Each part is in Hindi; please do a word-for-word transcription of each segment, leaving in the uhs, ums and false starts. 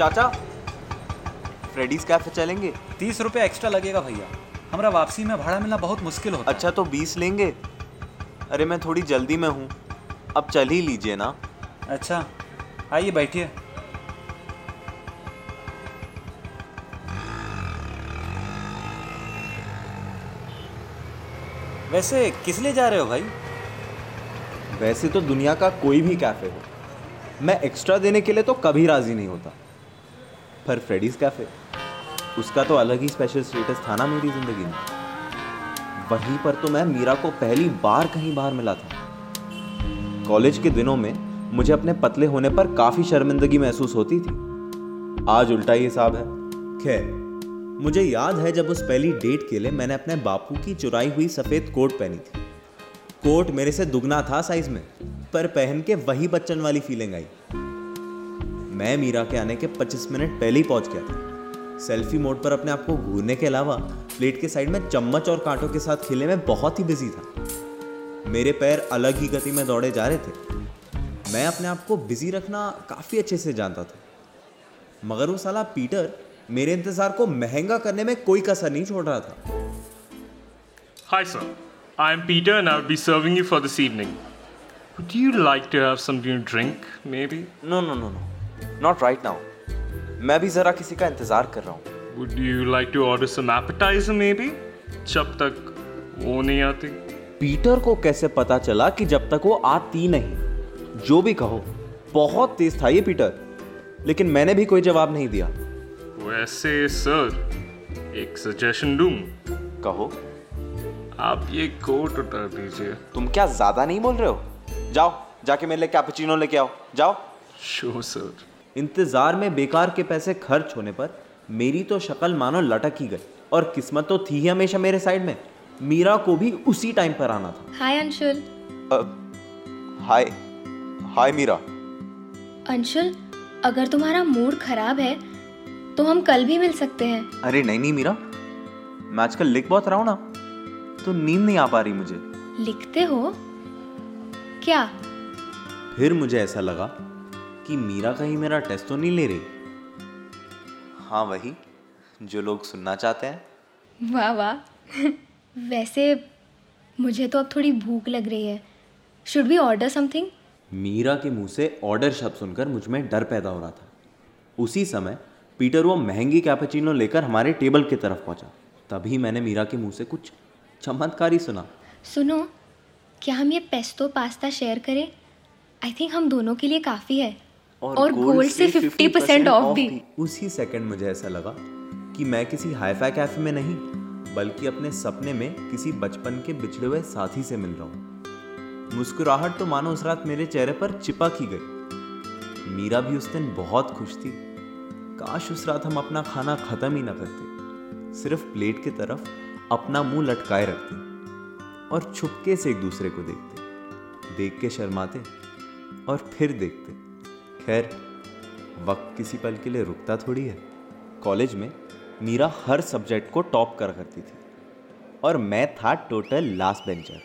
चाचा फ्रेडीज कैफे चलेंगे। तीस रुपये एक्स्ट्रा लगेगा भैया, हमारा वापसी में भाड़ा मिलना बहुत मुश्किल होता है। अच्छा तो बीस लेंगे। अरे मैं थोड़ी जल्दी में हूँ, अब चल ही लीजिए ना। अच्छा आइए बैठिए। वैसे किस लिए जा रहे हो भाई? वैसे तो दुनिया का कोई भी कैफ़े हो, मैं एक्स्ट्रा देने के लिए तो कभी राज़ी नहीं होता, पर फ्रेडीज़ कैफ़े, उसका तो अलग ही स्पेशल स्टेटस था ना मेरी ज़िंदगी में। वहीं पर तो मैं मीरा को पहली बार कहीं बाहर मिला था। कॉलेज के दिनों में मुझे अपने पतले होने पर काफ़ी शर्मिंदगी महसूस होती थी, आज उल्टा ही हिसाब है। खैर मुझे याद है जब उस पहली डेट के लिए मैंने अपने बापू की चुराई हुई सफ़ेद कोट पहनी थी। कोट मेरे से दुगना था साइज में, पर पहन के वही बच्चन वाली फीलिंग आई। मैं मीरा के आने के पच्चीस मिनट पहले ही पहुंच गया था। सेल्फी मोड पर अपने आप को घूरने के अलावा प्लेट के साइड में चम्मच और कांटों के साथ खेलने में बहुत ही बिजी था। मेरे पैर अलग ही गति में दौड़े जा रहे थे। मैं अपने आप को बिजी रखना काफ़ी अच्छे से जानता था, मगर वो साला पीटर मेरे इंतजार को महंगा करने में कोई कसर नहीं छोड़ रहा था। Hi sir, I am Peter and I will be serving you for this evening. Would you like to have something to drink maybe? No no no no, not right now. मैं भी जरा किसी का इंतजार कर रहा हूँ। Would you like to order some appetizer maybe? जब तक वो नहीं आती। पीटर को कैसे पता चला कि जब तक वो आती नहीं? जो भी कहो, बहुत तेज था ये पीटर, लेकिन मैंने भी कोई जवाब नहीं दिया। वैसे सर एक सजेशन दूं? कहो। आप ये कोट उतार दीजिए। तुम क्या ज्यादा नहीं बोल रहे हो? जाओ जाके मेरे लिए कैपुचिनो लेके आओ, जाओ। Sure sir. इंतजार में बेकार के पैसे खर्च होने पर मेरी तो शक्ल मानो लटक ही गई, और किस्मत तो थी ही हमेशा मेरे साइड में। मीरा को भी उसी टाइम पर आना था। हाय अंशुल। हाय हाय मीरा। अंशुल अगर तुम्हारा मूड खराब है तो हम कल भी मिल सकते हैं। अरे नहीं नहीं मीरा, मैं आजकल लिख बहुत रहा हूँ ना, तो नींद नहीं आ पा रही मुझे। लिखते हो क्या? फिर मुझे ऐसा लगा कि मीरा कहीं मेरा टेस्ट तो नहीं ले रही। हाँ वही जो लोग सुनना चाहते हैं। वाह वाह। वैसे मुझे तो अब थोड़ी भूख लग रही है, should we order something? Meera के मुंह से ऑर्डर शब्द सुनकर मुझ में डर पैदा हो रहा था। उसी समय पीटर वो महंगी कैपेचिनो लेकर हमारे टेबल की तरफ पहुंचा। तभी मैंने मीरा के मुंह से कुछ चमत्कारी सुना। सुनो, क्या हम ये पेस्टो पास्ता शेयर करें? आई थिंक हम दोनों के लिए काफ़ी है, और, और गोल्ड से फिफ्टी परसेंट ऑफ भी। उसी सेकंड मुझे ऐसा लगा कि मैं किसी हाईफाई कैफे में नहीं, बल्कि अपने सपने में किसी बचपन के बिछड़े हुए साथी से मिल रहा हूँ। मुस्कुराहट तो मानो उस रात मेरे चेहरे पर चिपक ही गई। मीरा भी उस दिन बहुत खुश थी। काश उस रात हम अपना खाना ख़त्म ही ना करते, सिर्फ प्लेट की तरफ अपना मुंह लटकाए रखते और छुपके से एक दूसरे को देखते, देख के शर्माते और फिर देखते। खैर वक्त किसी पल के लिए रुकता थोड़ी है। कॉलेज में मीरा हर सब्जेक्ट को टॉप करा करती थी और मैं था टोटल लास्ट बेंचर।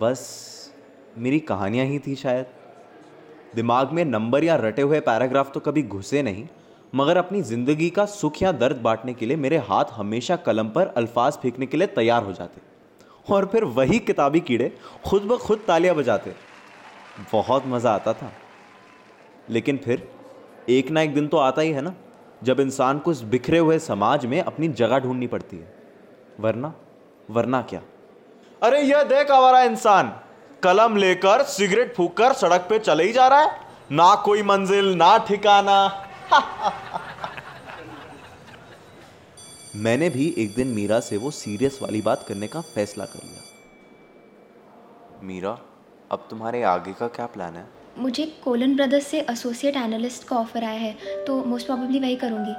बस मेरी कहानियाँ ही थी शायद। दिमाग में नंबर या रटे हुए पैराग्राफ तो कभी घुसे नहीं, मगर अपनी ज़िंदगी का सुख या दर्द बांटने के लिए मेरे हाथ हमेशा कलम पर अल्फाज फेंकने के लिए तैयार हो जाते, और फिर वही किताबी कीड़े खुद ब खुद तालियां बजाते। बहुत मज़ा आता था। लेकिन फिर एक ना एक दिन तो आता ही है ना, जब इंसान को इस बिखरे हुए समाज में अपनी जगह ढूंढनी पड़ती है। वरना वरना क्या? अरे यह देख आवारा इंसान कलम लेकर सिगरेट फूंककर सड़क पे चले ही जा रहा है, ना कोई मंजिल ना ठिकाना। मैंने भी एक दिन मीरा से वो सीरियस वाली बात करने का फैसला कर लिया। मीरा अब तुम्हारे आगे का क्या प्लान है? मुझे कोलन ब्रदर्स से एसोसिएट एनालिस्ट का ऑफर आया है, तो मोस्ट प्रोबेबली वही करूंगी।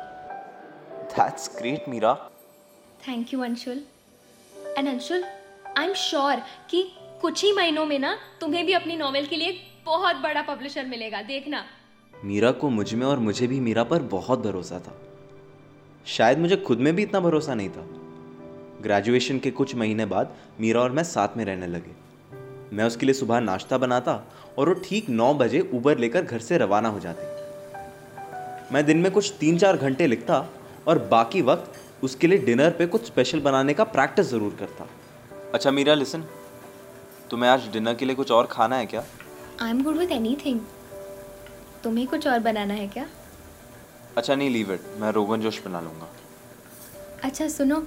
That's great Meera. Thank you Anshul. And Anshul I am sure कि कुछ ही महीनों में ना तुम्हें भी अपनी नॉवेल के लिए बहुत बड़ा पब्लिशर मिलेगा, देखना। मीरा को मुझ में और मुझे भी मीरा पर बहुत भरोसा था। शायद मुझे खुद में भी इतना भरोसा नहीं था। ग्रेजुएशन के कुछ महीने बाद मीरा और मैं साथ में रहने लगे। मैं उसके लिए सुबह नाश्ता बनाता और वो ठीक नौ बजे उबर लेकर घर से रवाना हो जाती। मैं दिन में कुछ तीन चार घंटे लिखता और बाकी वक्त उसके लिए डिनर पे कुछ स्पेशल बनाने का प्रैक्टिस ज़रूर करता। अच्छा मीरा, लिसन, तुम्हें आज डिनर के लिए कुछ और खाना है क्या? I am good with anything. तुम्हें कुछ और बनाना है क्या? अच्छा नहीं, लीव इट, मैं रोगन जोश बना लूँगा। अच्छा सुनो,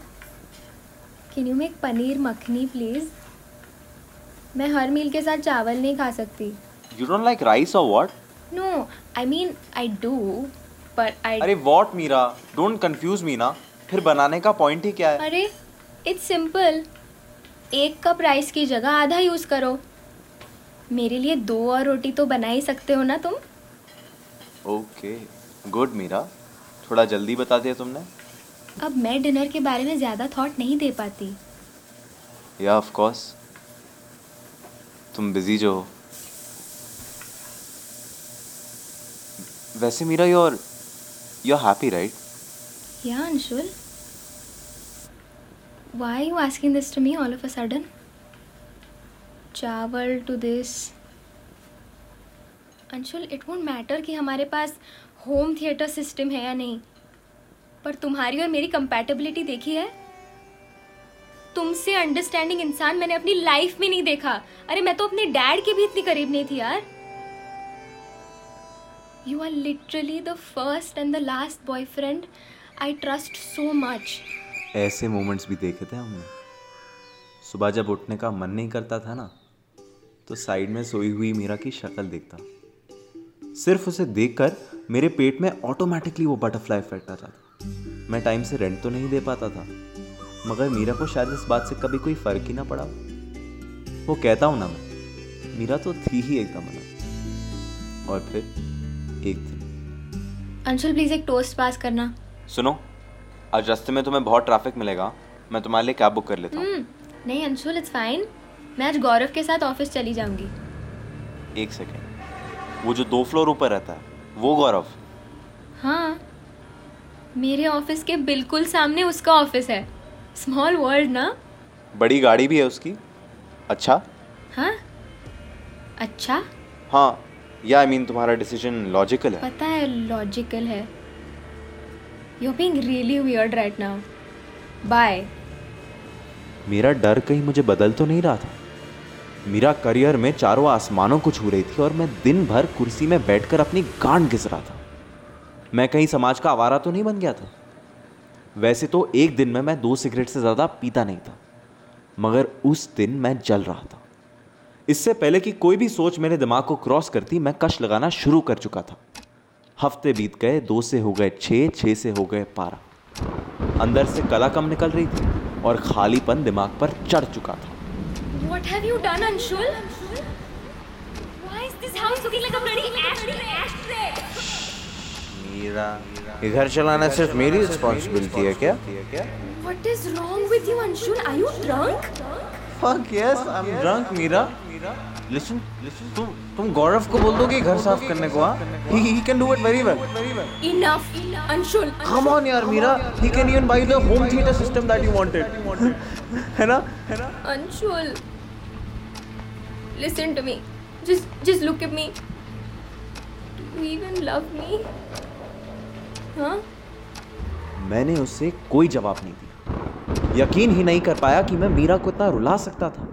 can you make paneer makhani please? मैं हर मील के साथ चावल नहीं खा सकती। You don't like rice or what? No, I mean I do, but I. अरे what Meera, don't confuse me ना, फिर बनाने का point ही क्या है? अरे it's simple, एक कप राइस की जगह आधा यूज़ करो। मेरे लिए दो और रोटी तो बना ही सकते हो ना तुम? Okay, good मीरा, थोड़ा जल्दी बता दिया तुमने। अब मैं डिनर के बारे में ज़्यादा थॉट नहीं दे पाती। Yeah, of course, तुम बिजी जो हो। वैसे Meera, you're you're happy, right? Yeah, Anshul. Why are you asking this to me all of a sudden? Chawal to this. Anshul, it won't matter कि हमारे पास होम थिएटर सिस्टम है या नहीं, पर तुम्हारी और मेरी कंपैटिबिलिटी देखी है? तुमसे अंडरस्टैंडिंग इंसान मैंने अपनी लाइफ में नहीं देखा। अरे मैं तो अपने डैड के भी इतनी करीब नहीं थी यार। You are literally the first and the last boyfriend I trust so much. ऐसे moments भी देखे थे हमने। सुबह जब उठने का मन नहीं करता था ना, तो साइड में सोई हुई मीरा की शक्ल देखता। सिर्फ उसे देखकर मेरे पेट में ऑटोमेटिकली वो बटरफ्लाई इफेक्ट आ जाता। मैं टाइम से रेंट तो नहीं दे पाता था, मगर मीरा को शायद इस बात से कभी कोई फर्क ही ना पड़ा। वो कहता हूँ ना मैं, मीरा तो थी ही एकदम अलग। और फिर एक दिन। अंशुल प्लीज एक टोस्ट पास करना। सुनो, आज रास्ते में तुम्हें बहुत ट्रैफिक मिलेगा, मैं तुम्हारे लिए कैब बुक कर लेता हूँ। नहीं अंशुल, इट्स फाइन, मैं आज गौरव के साथ ऑफिस चली जाऊंगी। एक सेकंड, वो जो दो फ्लोर ऊपर रहता है, वो गौरव? हाँ, मेरे ऑफिस के बिल्कुल सामने उसका ऑफिस है। स्मॉल वर्ल्ड ना। बड़ी गाड़ी भी है उसकी। अच्छा हाँ, अच्छा हाँ, या आई मीन तुम्हारा डिसीजन लॉजिकल है। पता है लॉजिकल है। You are being really weird right now. Bye. मेरा डर कहीं मुझे बदल तो नहीं रहा था। मेरा करियर में चारों आसमानों को छू रही थी और मैं दिन भर कुर्सी में बैठकर अपनी गांड घिस रहा था। मैं कहीं समाज का आवारा तो नहीं बन गया था। वैसे तो एक दिन में मैं दो सिगरेट से ज़्यादा पीता नहीं था, मगर उस दिन मैं जल रहा था। इससे पहले कि कोई भी सोच मेरे दिमाग को क्रॉस करती, मैं कश लगाना शुरू कर चुका था। हफ्ते बीत गए, दो से हो गए छः, छः से हो गए बारह। अंदर से कला कम निकल रही थी और खालीपन दिमाग पर चढ़ चुका था। What have you done, Anshul? Why is this house looking like a bloody ashtray? Meera, ये घर चलाना सिर्फ मेरी रिस्पॉन्सिबिलिटी है क्या? What is wrong with you, Anshul? Are you drunk? Fuck yes, I'm drunk, Meera. Listen, तुम तुम गौरव को बोल दो कि घर साफ करने को। हाँ, he can do it very well. Enough, Anshul. Come on यार Meera, he can even buy the home theater system that you wanted. है ना? Anshul, listen to me. Just just look at me. Do you even love me? हाँ? मैंने उससे कोई जवाब नहीं दिया। यकीन ही नहीं कर पाया कि मैं मीरा को इतना रुला सकता था।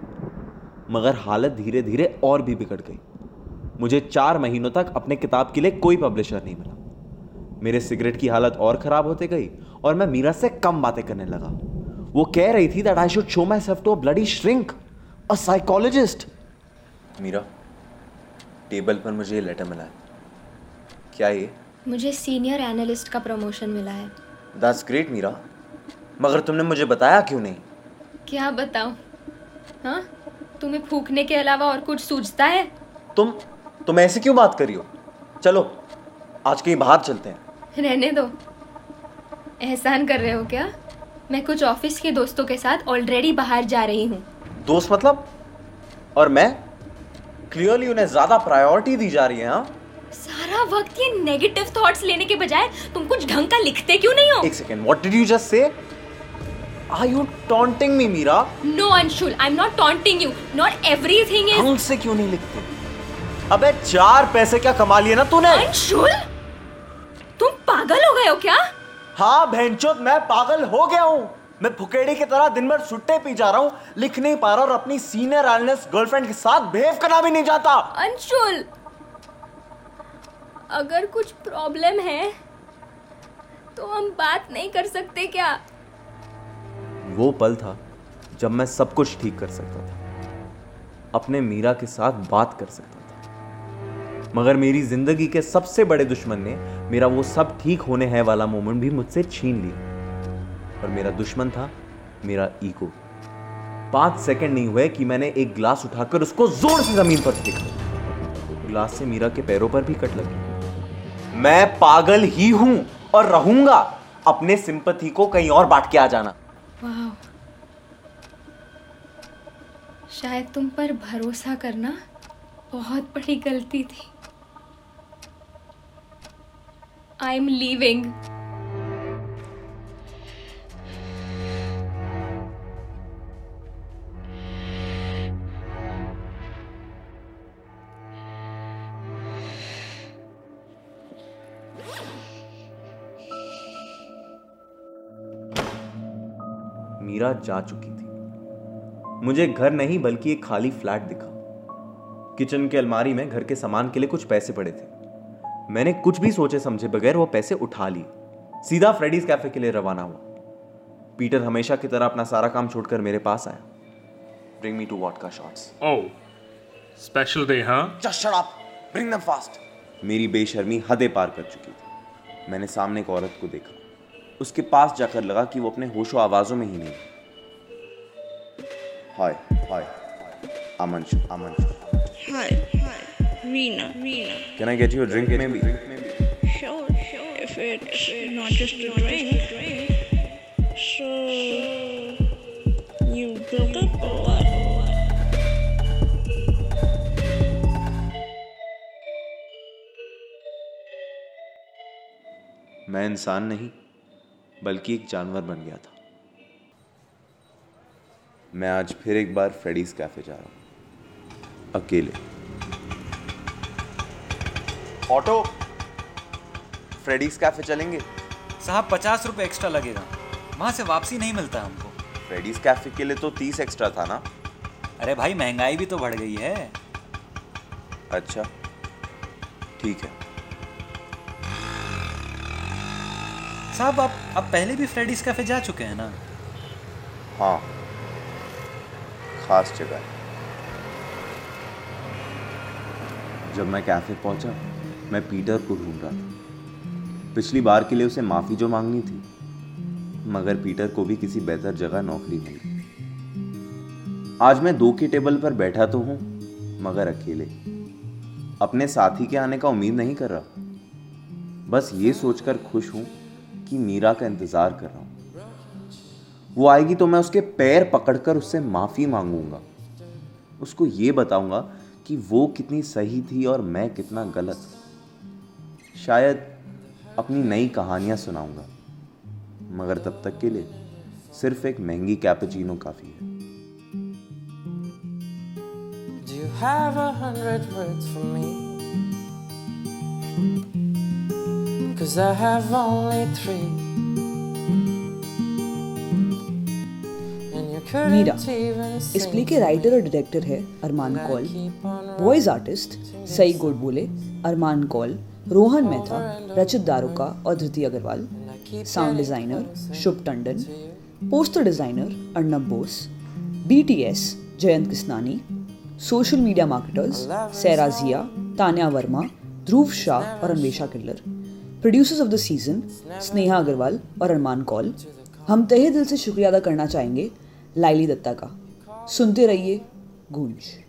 मगर हालत धीरे धीरे और भी बिगड़ गई। मुझे चार महीनों तक अपने किताब के लिए कोई पब्लिशर नहीं मिला। मेरे सिगरेट की हालत और ख़राब होते गई और मैं मीरा से कम बातें करने लगा। वो कह रही थी that I should show myself to a bloody shrink, a psychologist. Meera, table पर मुझे ये लेटर मिला है। क्या ये? मुझे सीनियर एनालिस्ट का प्रमोशन मिला है। दैट्स ग्रेट मीरा, मगर तुमने मुझे बताया क्यों नहीं? क्या बताऊँ? हाँ, तुम्हें फूकने के अलावा और कुछ सूझता है? तुम तुम ऐसे क्यों बात कर रही हो? चलो आज कहीं बाहर चलते हैं। रहने दो, एहसान कर रहे हो क्या? मैं कुछ ऑफिस के दोस्तों के साथ ऑलरेडी बाहर जा रही हूँ। दोस्त मतलब? और मैं क्लियरली उन्हें ज़्यादा प्रायोरिटी दी जा रही है। हाँ, सारा वक्त ये नेगेटिव थॉट्स लेने के बजाय तुम कुछ ढंग का लिखते क्यों नहीं हो? एक second, what did you just say? Are you taunting me, Meera? No, Anshul, I'm not taunting you. Not everything is. कौन से क्यों नहीं लिखते? अबे चार पैसे क्या कमा लिए ना तूने? Anshul, तुम पागल हो गए हो क्या? हाँ बहनचोद, मैं पागल हो गया हूँ। मैं फुकेड़ी की तरह दिन भर सुट्टे पी जा रहा हूँ, लिख नहीं पा रहा और अपनी सीनियर आर्नेस गर्लफ्रेंड के साथ बिहेव करना भी नहीं जाता। अंशुल, अगर कुछ प्रॉब्लम है तो हम बात नहीं कर सकते क्या? वो पल था जब मैं सब कुछ ठीक कर सकता था, अपने मीरा के साथ बात कर सकता था, मगर मेरी जिंदगी के सबसे बड़े दुश्मन ने मेरा वो सब ठीक होने है वाला मोमेंट भी मुझसे छीन लिया। और मेरा दुश्मन था मेरा ईगो। पाँच सेकंड नहीं हुए कि मैंने एक गिलास उठाकर उसको जोर से जमीन पर फेंक दिया। गिलास से मीरा के पैरों पर भी कट लगी। मैं पागल ही हूँ और रहूंगा। अपने सिंपैथी को कहीं और बांट के आ जाना। वाह, शायद तुम पर भरोसा करना बहुत बड़ी गलती थी। I am leaving. मीरा जा चुकी थी। मुझे घर नहीं बल्कि एक खाली फ्लैट दिखा। किचन के अलमारी में घर के सामान के लिए कुछ पैसे पड़े थे। मैंने कुछ भी सोचे समझे बगैर वो पैसे उठा लिए, सीधा फ्रेडीज कैफे के लिए रवाना हुआ। पीटर हमेशा की तरह अपना सारा काम छोड़कर मेरे पास आया। Bring me two vodka shots. Oh, special day हां? Just shut up, bring them fast. मेरी बेशर्मी हदें पार कर चुकी थी। मैंने सामने एक औरत को देखा। उसके पास जाकर लगा कि वो अपने होशो आवाजों में ही नहीं। Hi hi, Amansh Amansh. Hi hi, Reena Reena. Can I get you a drink में भी? Sure sure, if it's not just a drink. So you build up a lot. मैं इंसान नहीं बल्कि एक जानवर बन गया था। मैं आज फिर एक बार फ्रेडीज कैफे जा रहा हूँ, अकेले। ऑटो, फ्रेडीज कैफे चलेंगे? साहब पचास रुपये एक्स्ट्रा लगेगा, वहाँ से वापसी नहीं मिलता हमको। फ्रेडीज कैफे के लिए तो तीस एक्स्ट्रा था ना। अरे भाई, महंगाई भी तो बढ़ गई है। अच्छा ठीक है साहब, आप आप पहले भी फ्रेडीज कैफे जा चुके हैं ना? हाँ, खास जगह है। जब मैं कैफे पहुंचा, मैं पीटर को ढूंढ रहा था। पिछली बार के लिए उसे माफी जो मांगनी थी, मगर पीटर को भी किसी बेहतर जगह नौकरी मिली। आज मैं दो के टेबल पर बैठा तो हूँ, मगर अकेले। अपने साथी के आने का उम्मीद नहीं कर रहा। बस ये सोचकर खुश हूँ कि मीरा का इंतजार कर रहा हूं। वो आएगी तो मैं उसके पैर पकड़कर उससे माफी मांगूंगा। उसको ये बताऊंगा कि वो कितनी सही थी और मैं कितना गलत। शायद अपनी नई कहानियां सुनाऊंगा, मगर तब तक के लिए सिर्फ एक महंगी कैपेचिनो काफी है। Do you have a hundred words for me? 'Cause I have only three. Meera इस प्ले के राइटर और डायरेक्टर है अरमान कौल। वॉइस आर्टिस्ट साई गोडबोले, अरमान कौल, रोहन मेहता, रचित दारुका और Dhriti Agarwal. Sound designer Shubh Tandon. Poster designer Arnab Bose. B T S Jayant Kishnani. Social media marketers Saira जिया, तान्या वर्मा, ध्रुव शाह और Anvesha Khillar. Producers of the season Sneha Agarwal और अरमान कौल। हम तहे दिल से शुक्रिया अदा करना चाहेंगे लाइली दत्ता का। सुनते रहिए गूंज।